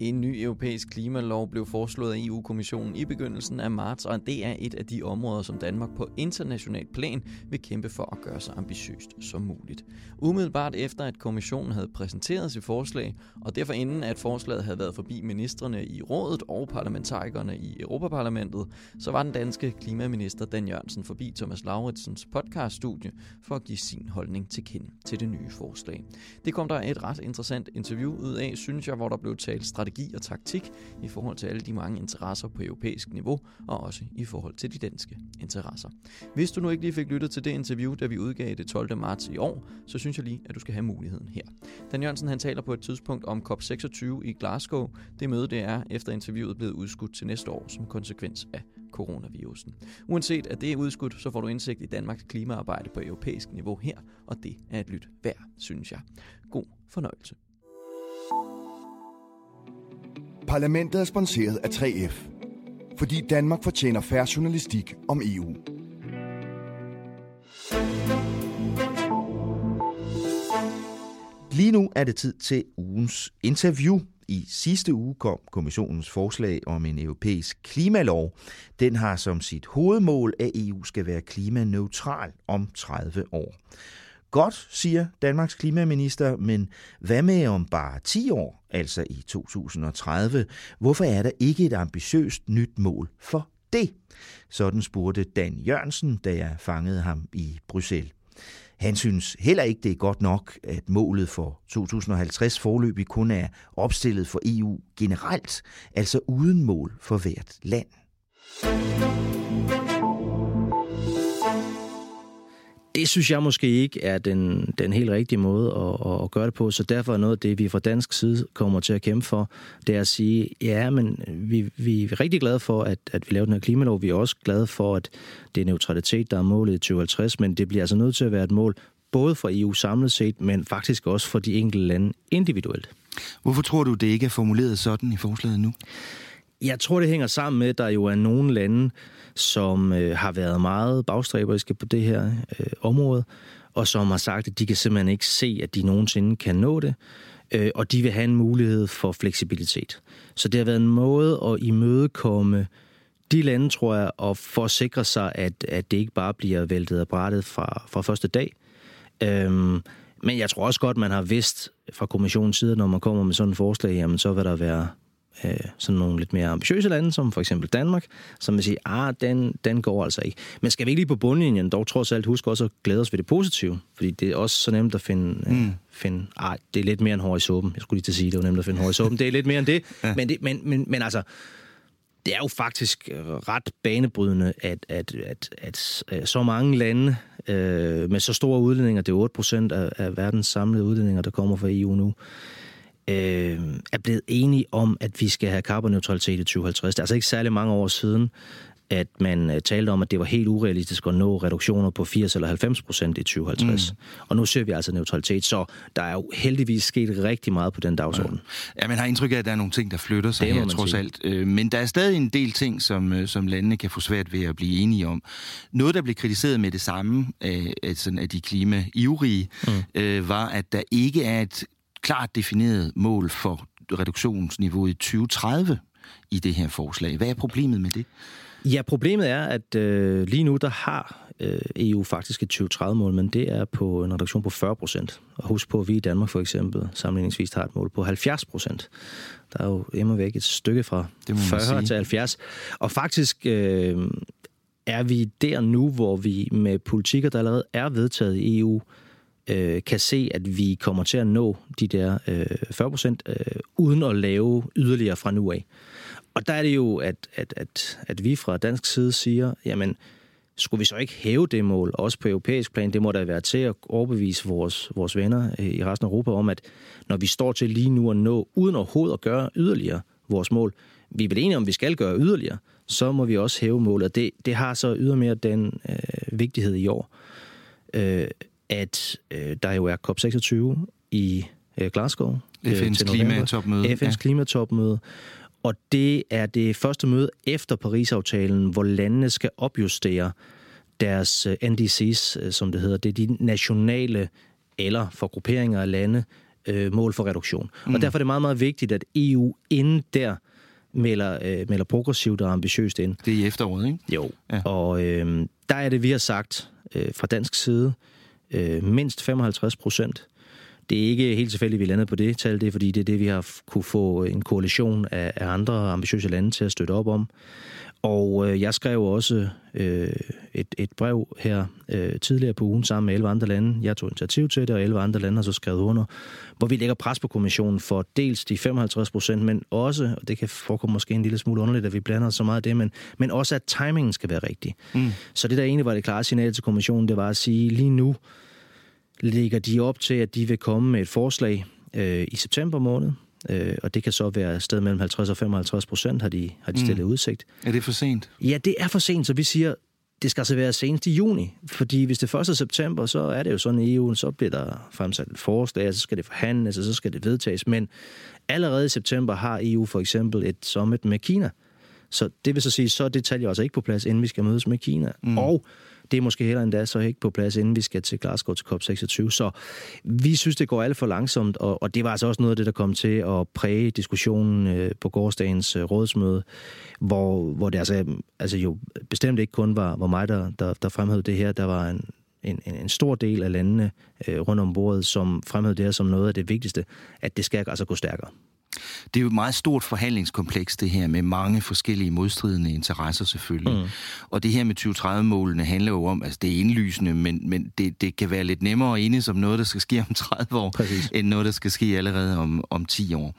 En ny europæisk klimalov blev foreslået af EU-kommissionen i begyndelsen af marts, og det er et af de områder, som Danmark på international plan vil kæmpe for at gøre så ambitiøst som muligt. Umiddelbart efter, at kommissionen havde præsenteret sit forslag, og derfor inden, at forslaget havde været forbi ministerne i rådet og parlamentarikerne i Europaparlamentet, så var den danske klimaminister Dan Jørgensen forbi Thomas Lauritsens podcaststudie for at give sin holdning til kende til det nye forslag. Det kom der et ret interessant interview ud af, synes jeg, hvor der blev talt strategi og taktik i forhold til alle de mange interesser på europæisk niveau, og også i forhold til de danske interesser. Hvis du nu ikke lige fik lyttet til det interview, da vi udgav det 12. marts i år, så synes jeg lige, at du skal have muligheden her. Dan Jørgensen, han taler på et tidspunkt om COP26 i Glasgow. Det møde, det er efter interviewet blevet udskudt til næste år som konsekvens af coronavirusen. Uanset at det er udskudt, så får du indsigt i Danmarks klimaarbejde på europæisk niveau her, og det er et lyt værd, synes jeg. God fornøjelse. Parlamentet er sponsoreret af 3F, fordi Danmark fortjener fair journalistik om EU. Lige nu er det tid til ugens interview. I sidste uge kom kommissionens forslag om en europæisk klimalov. Den har som sit hovedmål, at EU skal være klimaneutral om 30 år. Godt, siger Danmarks klimaminister, men hvad med om bare 10 år, altså i 2030? Hvorfor er der ikke et ambitiøst nyt mål for det? Sådan spurgte Dan Jørgensen, da jeg fangede ham i Bruxelles. Han synes heller ikke, det er godt nok, at målet for 2050 foreløbig kun er opstillet for EU generelt, altså uden mål for hvert land. Det synes jeg måske ikke er den helt rigtige måde at gøre det på, så derfor er noget af det, vi fra dansk side kommer til at kæmpe for, det er at sige, ja, men vi er rigtig glade for, at vi laver den her klimalov. Vi er også glade for, at det er neutralitet, der er målet i 2050, men det bliver altså nødt til at være et mål, både for EU samlet set, men faktisk også for de enkelte lande individuelt. Hvorfor tror du, det ikke er formuleret sådan i forslaget nu? Jeg tror, det hænger sammen med, at der jo er nogle lande, som har været meget bagstræberiske på det her område, og som har sagt, at de kan simpelthen ikke se, at de nogensinde kan nå det, og de vil have en mulighed for fleksibilitet. Så det har været en måde at imødekomme de lande, tror jeg, og for at sikre sig, at det ikke bare bliver væltet og brættet fra første dag. Men jeg tror også godt, man har vidst fra kommissionens side, når man kommer med sådan et forslag, jamen så vil der være sådan nogle lidt mere ambitiøse lande, som for eksempel Danmark, som vil sige, den går altså ikke. Men skal vi ikke lige på bundlinjen, dog trods alt huske også at glæde os ved det positive, fordi det er også så nemt at finde det er lidt mere end hår i suppen. Jeg skulle lige til at sige, det var nemt at finde hår i suppen. Det er lidt mere end det, ja. men altså, det er jo faktisk ret banebrydende, at så mange lande med så store udledninger, det er 8% af verdens samlede udledninger, der kommer fra EU nu, er blevet enige om, at vi skal have karbonneutralitet i 2050. Det er altså ikke særlig mange år siden, at man talte om, at det var helt urealistisk at nå reduktioner på 80% eller 90% i 2050. Og nu ser vi altså neutralitet, så der er jo heldigvis sket rigtig meget på den dagsorden. Ja, man har indtryk af, at der er nogle ting, der flytter sig her, trods alt. Men der er stadig en del ting, som landene kan få svært ved at blive enige om. Noget, der blev kritiseret med det samme af de klimaivrige, var, at der ikke er et klart defineret mål for reduktionsniveauet i 2030 i det her forslag. Hvad er problemet med det? Ja, problemet er, at lige nu der har EU faktisk et 2030-mål, men det er på en reduktion på 40%. Og husk på, at vi i Danmark for eksempel sammenligningsvis har et mål på 70%. Der er jo immer væk et stykke fra 40 til 70. Og faktisk er vi der nu, hvor vi med politikker, der allerede er vedtaget i EU, kan se, at vi kommer til at nå de der 40%, uden at lave yderligere fra nu af. Og der er det jo, at vi fra dansk side siger, jamen, Skulle vi så ikke hæve det mål, også på europæisk plan? Det må da være til at overbevise vores venner i resten af Europa om, at når vi står til lige nu at nå, uden overhovedet at gøre yderligere vores mål, vi er vel enige om, vi skal gøre yderligere, så må vi også hæve målet. Det har så ydermere den vigtighed i år, at der jo er COP26 i Glasgow. FN's klimatopmøde. Og det er det første møde efter Paris-aftalen, hvor landene skal opjustere deres NDC's, som det hedder. Det er de nationale, eller for grupperinger af lande, mål for reduktion. Og derfor er det meget, meget vigtigt, at EU inden der melder progressivt og ambitiøst ind. Det er i efteråret, ikke? Jo. Ja. Og der er det, vi har sagt fra dansk side, mindst 55%. Det er ikke helt tilfældigt, vi landede på det tal, det er fordi det er det, vi har kunne få en koalition af andre ambitiøse lande til at støtte op om. Og jeg skrev også et brev her tidligere på ugen sammen med 11 andre lande. Jeg tog initiativ til det, og 11 andre lande har så skrevet under, hvor vi lægger pres på kommissionen for dels de 55%, men også, og det kan forekomme måske en lille smule underligt, at vi blander så meget af det, men også, at timingen skal være rigtig. Så det, der egentlig var det klare signal til kommissionen, det var at sige, lige nu lægger de op til, at de vil komme med et forslag i september måned, og det kan så være et sted mellem 50% og 55%, har de stillet udsigt. Er det for sent? Ja, det er for sent, så vi siger, det skal så være senest i juni, fordi hvis det 1. september, så er det jo sådan i EU, så bliver der fremsat et forslag, så skal det forhandles, og så skal det vedtages, men allerede i september har EU for eksempel et summit med Kina, så det vil så sige, så er det tal jo altså ikke på plads, inden vi skal mødes med Kina, og det er måske heller endda så ikke på plads, inden vi skal til Glasgow til COP26. Så vi synes, det går alt for langsomt, og det var altså også noget af det, der kom til at præge diskussionen på gårsdagens rådsmøde, hvor det altså jo bestemt ikke kun var mig, der fremhævede det her. Der var en stor del af landene rundt om bordet, som fremhævede det her som noget af det vigtigste, at det skal altså gå stærkere. Det er jo et meget stort forhandlingskompleks, det her med mange forskellige modstridende interesser selvfølgelig. Og det her med 2030-målene handler jo om, altså det er indlysende, men det kan være lidt nemmere at enes om noget, der skal ske om 30 år, præcis, end noget, der skal ske allerede om 10 år.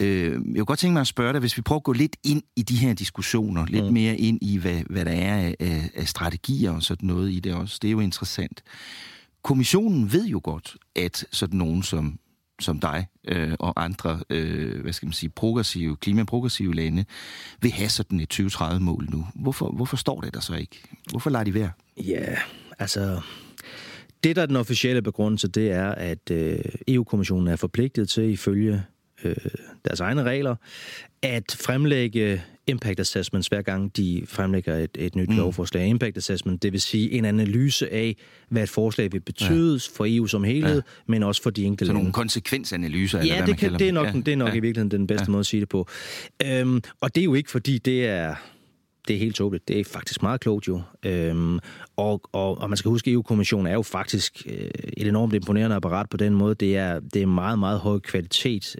Jeg kunne godt tænke mig at spørge dig, hvis vi prøver at gå lidt ind i de her diskussioner, lidt mere ind i, hvad der er af strategier og sådan noget i det også. Det er jo interessant. Kommissionen ved jo godt, at sådan nogen som dig og andre, hvad skal man sige, klimaprogressive lande, vil have sådan et 2030-mål nu. Hvorfor står det der så ikke? Hvorfor lader de være? Ja, altså, det der er den officielle begrundelse, det er, at EU-kommissionen er forpligtet til, ifølge deres egne regler, at fremlægge impact assessments, hver gang de fremlægger et nyt lovforslag. Impact assessment, det vil sige en analyse af, hvad et forslag vil betyde for EU som helhed, men også for de enkelte. Så nogle konsekvensanalyser, eller hvad man kalder dem. Det er nok i virkeligheden den bedste måde at sige det på. Og det er jo ikke, fordi det er helt tåbeligt. Det er faktisk meget klogt jo. Og man skal huske, at EU-kommissionen er jo faktisk et enormt imponerende apparat på den måde. Det er meget, meget høj kvalitet,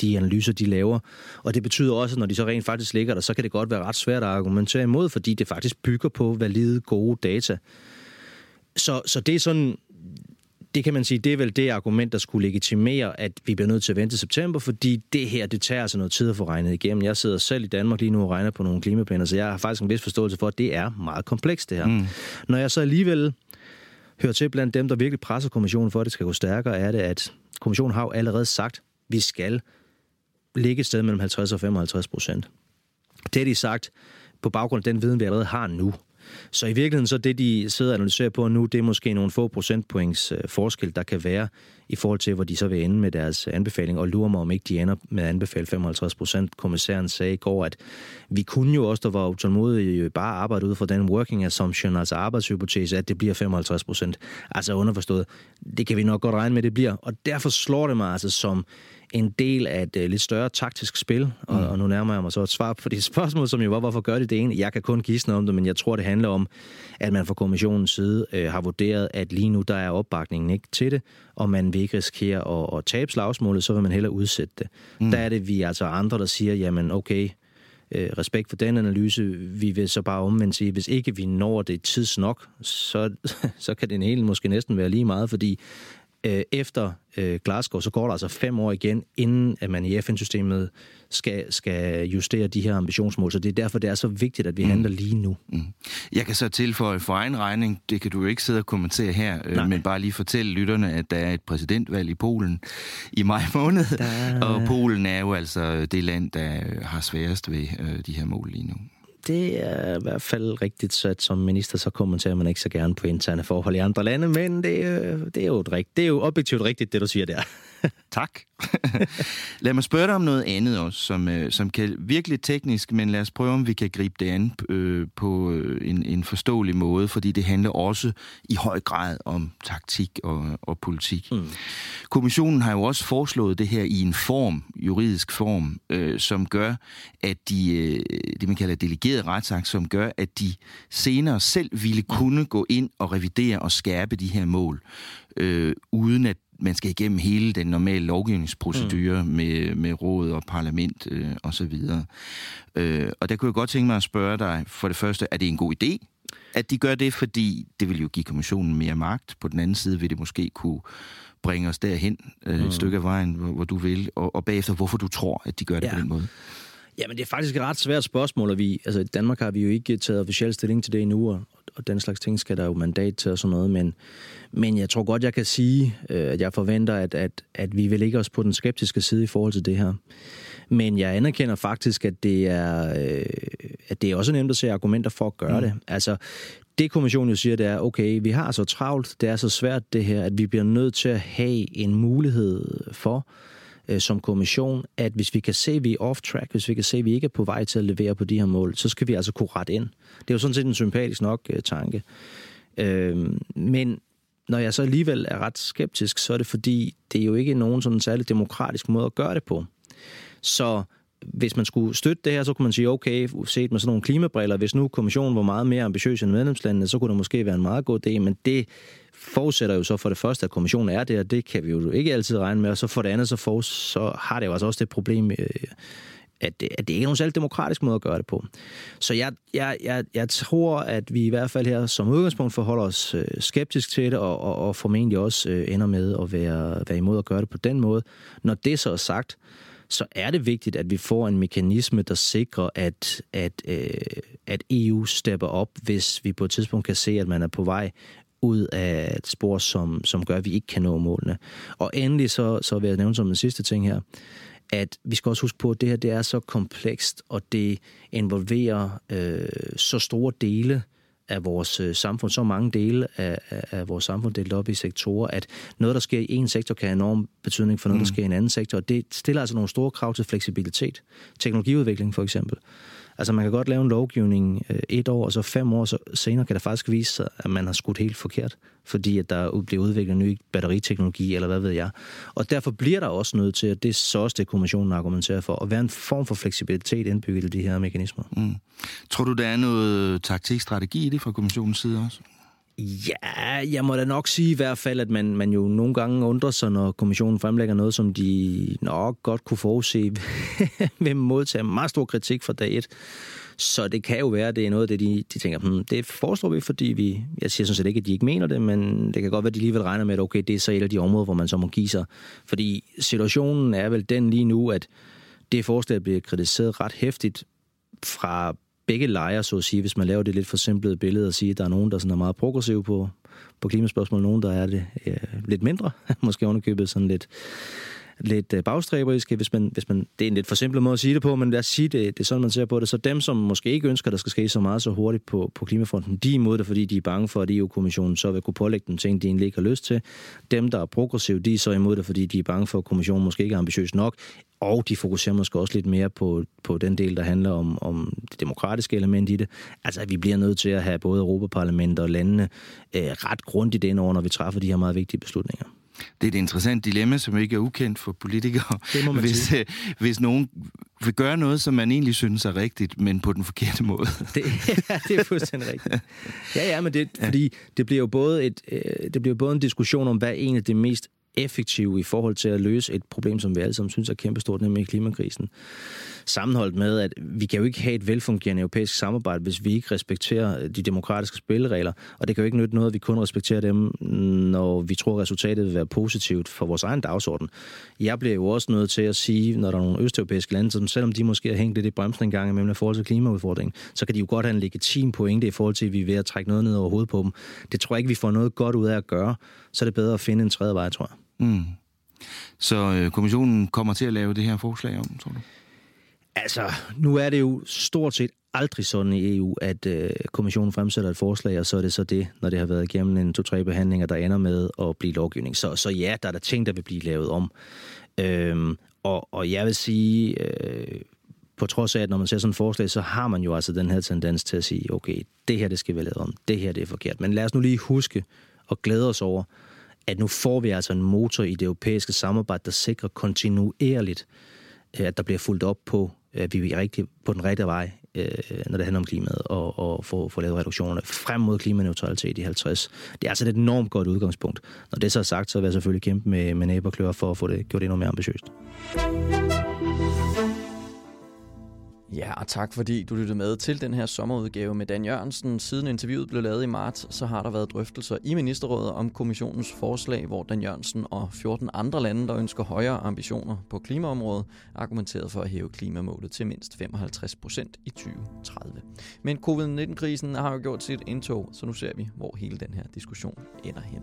de analyser, de laver. Og det betyder også, at når de så rent faktisk ligger der, så kan det godt være ret svært at argumentere imod, fordi det faktisk bygger på valide, gode data. Så det er sådan, det kan man sige, det er vel det argument, der skulle legitimere, at vi bliver nødt til at vente til september, fordi det her, det tager altså noget tid at få regnet igennem. Jeg sidder selv i Danmark lige nu og regner på nogle klimaplaner, så jeg har faktisk en vis forståelse for, at det er meget komplekst det her. Når jeg så alligevel hører til blandt dem, der virkelig presser kommissionen for, at det skal gå stærkere, er det, at kommissionen har jo allerede sagt, at vi skal ligge et sted mellem 50% og 55%. Det har de sagt på baggrund af den viden, vi allerede har nu. Så i virkeligheden, så det, de sidder og analyserer på nu, det er måske nogle få procentpoints forskel, der kan være i forhold til, hvor de så vil ende med deres anbefaling, og lurer mig, om ikke de ender med at anbefale 55%. Kommissæren sagde i går, at vi kunne jo også, der var utålmodige, bare arbejde ud fra den working assumption, altså arbejdshypotese, at det bliver 55%. Altså underforstået, det kan vi nok godt regne med, det bliver. Og derfor slår det mig altså som en del af et lidt større taktisk spil, og nu nærmer jeg mig så et svar på det spørgsmål, som jo var, hvorfor gør de det egentlig? Jeg kan kun gisne om det, men jeg tror, det handler om, at man fra kommissionens side har vurderet, at lige nu, der er opbakningen ikke til det, og man vil ikke risikere at tabe slagsmålet, så vil man hellere udsætte det. Der er det, vi altså andre, der siger, jamen okay, respekt for den analyse, vi vil så bare omvendt sige, hvis ikke vi når det tids nok, så kan det en hel måske næsten være lige meget, fordi efter Glasgow, så går der altså 5 år igen, inden at man i FN-systemet skal justere de her ambitionsmål. Så det er derfor, det er så vigtigt, at vi handler lige nu. Mm. Jeg kan så tilføje for egen regning, det kan du jo ikke sidde og kommentere her, men bare lige fortælle lytterne, at der er et præsidentvalg i Polen i maj måned, og Polen er jo altså det land, der har sværest ved de her mål lige nu. Det er i hvert fald rigtigt, så som minister, så kommenterer man ikke så gerne på interne forhold i andre lande, men det er jo objektivt rigtigt, det du siger der. Tak. Lad mig spørge dig om noget andet også, som kan virkelig teknisk, men lad os prøve, om vi kan gribe det an på en forståelig måde, fordi det handler også i høj grad om taktik og politik. Mm. Kommissionen har jo også foreslået det her i en form, juridisk form, som gør, at det man kalder delegeret retsakt, som gør, at de senere selv ville kunne gå ind og revidere og skærpe de her mål, uden at man skal igennem hele den normale lovgivningsprocedure med råd og parlament osv. Og der kunne jeg godt tænke mig at spørge dig, for det første, er det en god idé, at de gør det, fordi det vil jo give kommissionen mere magt? På den anden side vil det måske kunne bringe os derhen et stykke af vejen, hvor du vil, og bagefter, hvorfor du tror, at de gør det på den måde? Jamen, det er faktisk et ret svært spørgsmål, og i Danmark har vi jo ikke taget officiel stilling til det endnu, og den slags ting skal der jo mandat til og sådan noget, men jeg tror godt, jeg kan sige, at jeg forventer, at vi vil ligge os på den skeptiske side i forhold til det her. Men jeg anerkender faktisk, at det er også nemt at se argumenter for at gøre det. Altså, det kommissionen jo siger, det er, okay, vi har så travlt, det er så svært det her, at vi bliver nødt til at have en mulighed for, som kommission, at hvis vi kan se, at vi er off-track, hvis vi kan se, at vi ikke er på vej til at levere på de her mål, så skal vi altså kunne rette ind. Det er jo sådan set en sympatisk nok tanke. Men når jeg så alligevel er ret skeptisk, så er det fordi, det er jo ikke nogen sådan særlig demokratisk måde at gøre det på. Så hvis man skulle støtte det her, så kunne man sige, okay, set med sådan nogle klimabriller, hvis nu kommissionen var meget mere ambitiøs end medlemslandene, så kunne det måske være en meget god idé, men det forudsætter jo så for det første, at kommissionen er det, og det kan vi jo ikke altid regne med, og så for det andet, så har det jo altså også det problem, at det ikke er nogen særlig demokratisk måde at gøre det på. Så jeg tror, at vi i hvert fald her som udgangspunkt forholder os skeptisk til det, og formentlig også ender med at være imod at gøre det på den måde. Når det så er sagt, så er det vigtigt, at vi får en mekanisme, der sikrer, at EU stepper op, hvis vi på et tidspunkt kan se, at man er på vej ud af et spor, som gør, at vi ikke kan nå målene. Og endelig så vil jeg nævne som den sidste ting her, at vi skal også huske på, at det her det er så komplekst, og det involverer så store dele af vores samfund, så mange dele af vores samfund delt op i sektorer, at noget, der sker i en sektor, kan have enorm betydning for noget, der sker i en anden sektor, og det stiller altså nogle store krav til fleksibilitet. Teknologiudvikling for eksempel. Altså man kan godt lave en lovgivning 1 år, og så 5 år så senere kan der faktisk vise sig, at man har skudt helt forkert, fordi at der bliver udviklet ny batteriteknologi, eller hvad ved jeg. Og derfor bliver der også nødt til, at det er så også det, kommissionen argumenterer for, at være en form for fleksibilitet indbygget i de her mekanismer. Mm. Tror du, der er noget taktikstrategi i det fra kommissionens side også? Ja, jeg må da nok sige i hvert fald, at man jo nogle gange undrer sig, når kommissionen fremlægger noget, som de nok godt kunne forudse, hvem modtager meget stor kritik fra dag 1. Så det kan jo være, at det er noget, det de tænker, det foreslår vi, fordi vi... Jeg siger sådan set ikke, at de ikke mener det, men det kan godt være, at de alligevel regner med, at okay, det er så et af de områder, hvor man så må give sig. Fordi situationen er vel den lige nu, at det forslag bliver kritiseret ret hæftigt fra begge lejre, så at sige, hvis man laver det lidt forsimplede billede og siger, at der er nogen, der sådan er meget progressive på klimaspørgsmål, nogen, der er det lidt mindre, måske underkøbet sådan lidt bagstræberiske, hvis man, det er en lidt forsimplet måde at sige det på, men lad os sige, det er sådan, man ser på det. Så dem, som måske ikke ønsker, der skal ske så meget så hurtigt på klimafronten, de er imod det, fordi de er bange for, at EU-kommissionen så vil kunne pålægge dem ting, de egentlig ikke har lyst til. Dem, der er progressive, de er så imod det, fordi de er bange for, at kommissionen måske ikke er ambitiøs nok, og de fokuserer måske også lidt mere på den del, der handler om det demokratiske element i det. Altså, at vi bliver nødt til at have både Europaparlamentet og landene ret grundigt ind over, når vi træffer de her meget vigtige beslutninger. Det er et interessant dilemma, som ikke er ukendt for politikere, hvis nogen vil gøre noget, som man egentlig synes er rigtigt, men på den forkerte måde. Det er fuldstændig rigtigt. Ja, men det, fordi det bliver jo både en diskussion om, hvad er egentlig det mest effektive i forhold til at løse et problem, som vi alle sammen synes er kæmpestort, nemlig klimakrisen. Sammenholdt med, at vi kan jo ikke have et velfungerende europæisk samarbejde, hvis vi ikke respekterer de demokratiske spilleregler, og det kan jo ikke nytte noget, at vi kun respekterer dem, når vi tror, resultatet vil være positivt for vores egen dagsorden. Jeg bliver jo også nødt til at sige, når der er nogle østeuropæiske lande, som selvom de måske har hængt lidt i bremsen en gang imellem i forhold til klimaudfordringen, så kan de jo godt have en legitim pointe i forhold til, at vi er ved at trække noget ned over hovedet på dem. Det tror jeg ikke, vi får noget godt ud af at gøre, så er det bedre at finde en tredje vej, tror jeg. Mm. Så kommissionen kommer til at lave det her forslag om, tror du? Altså, nu er det jo stort set aldrig sådan i EU, at kommissionen fremsætter et forslag, og så er det så det, når det har været igennem en 2-3 behandlinger, der ender med at blive lovgivning. Så ja, der er der ting, der vil blive lavet om. Og jeg vil sige, på trods af, at når man ser sådan et forslag, så har man jo altså den her tendens til at sige, okay, det her, det skal vi lave om, det her, det er forkert. Men lad os nu lige huske og glæde os over, at nu får vi altså en motor i det europæiske samarbejde, der sikrer kontinuerligt, at der bliver fulgt op på, at vi er rigtig på den rigtige vej, når det handler om klimaet, og få lavet reduktionerne frem mod klimaneutralitet i 50. Det er altså et enormt godt udgangspunkt. Når det så er sagt, så vil jeg selvfølgelig kæmpe med næb og klør for at få det gjort endnu mere ambitiøst. Ja, og tak fordi du lyttede med til den her sommerudgave med Dan Jørgensen. Siden interviewet blev lavet i marts, så har der været drøftelser i ministerrådet om kommissionens forslag, hvor Dan Jørgensen og 14 andre lande, der ønsker højere ambitioner på klimaområdet, argumenterede for at hæve klimamålet til mindst 55% i 2030. Men covid-19-krisen har jo gjort sit indtog, så nu ser vi, hvor hele den her diskussion ender hen.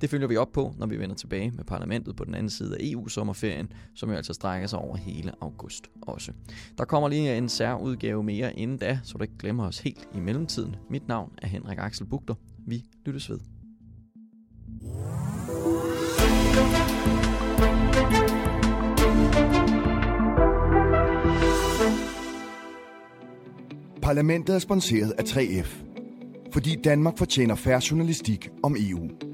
Det følger vi op på, når vi vender tilbage med parlamentet på den anden side af EU-sommerferien, som jo altså strækker sig over hele august også. Der kommer lige en særudgave mere inden da, så du ikke glemmer os helt i mellemtiden. Mit navn er Henrik Axel Bugter. Vi lyttes ved. Parlamentet er sponsoreret af 3F, fordi Danmark fortjener fair journalistik om EU.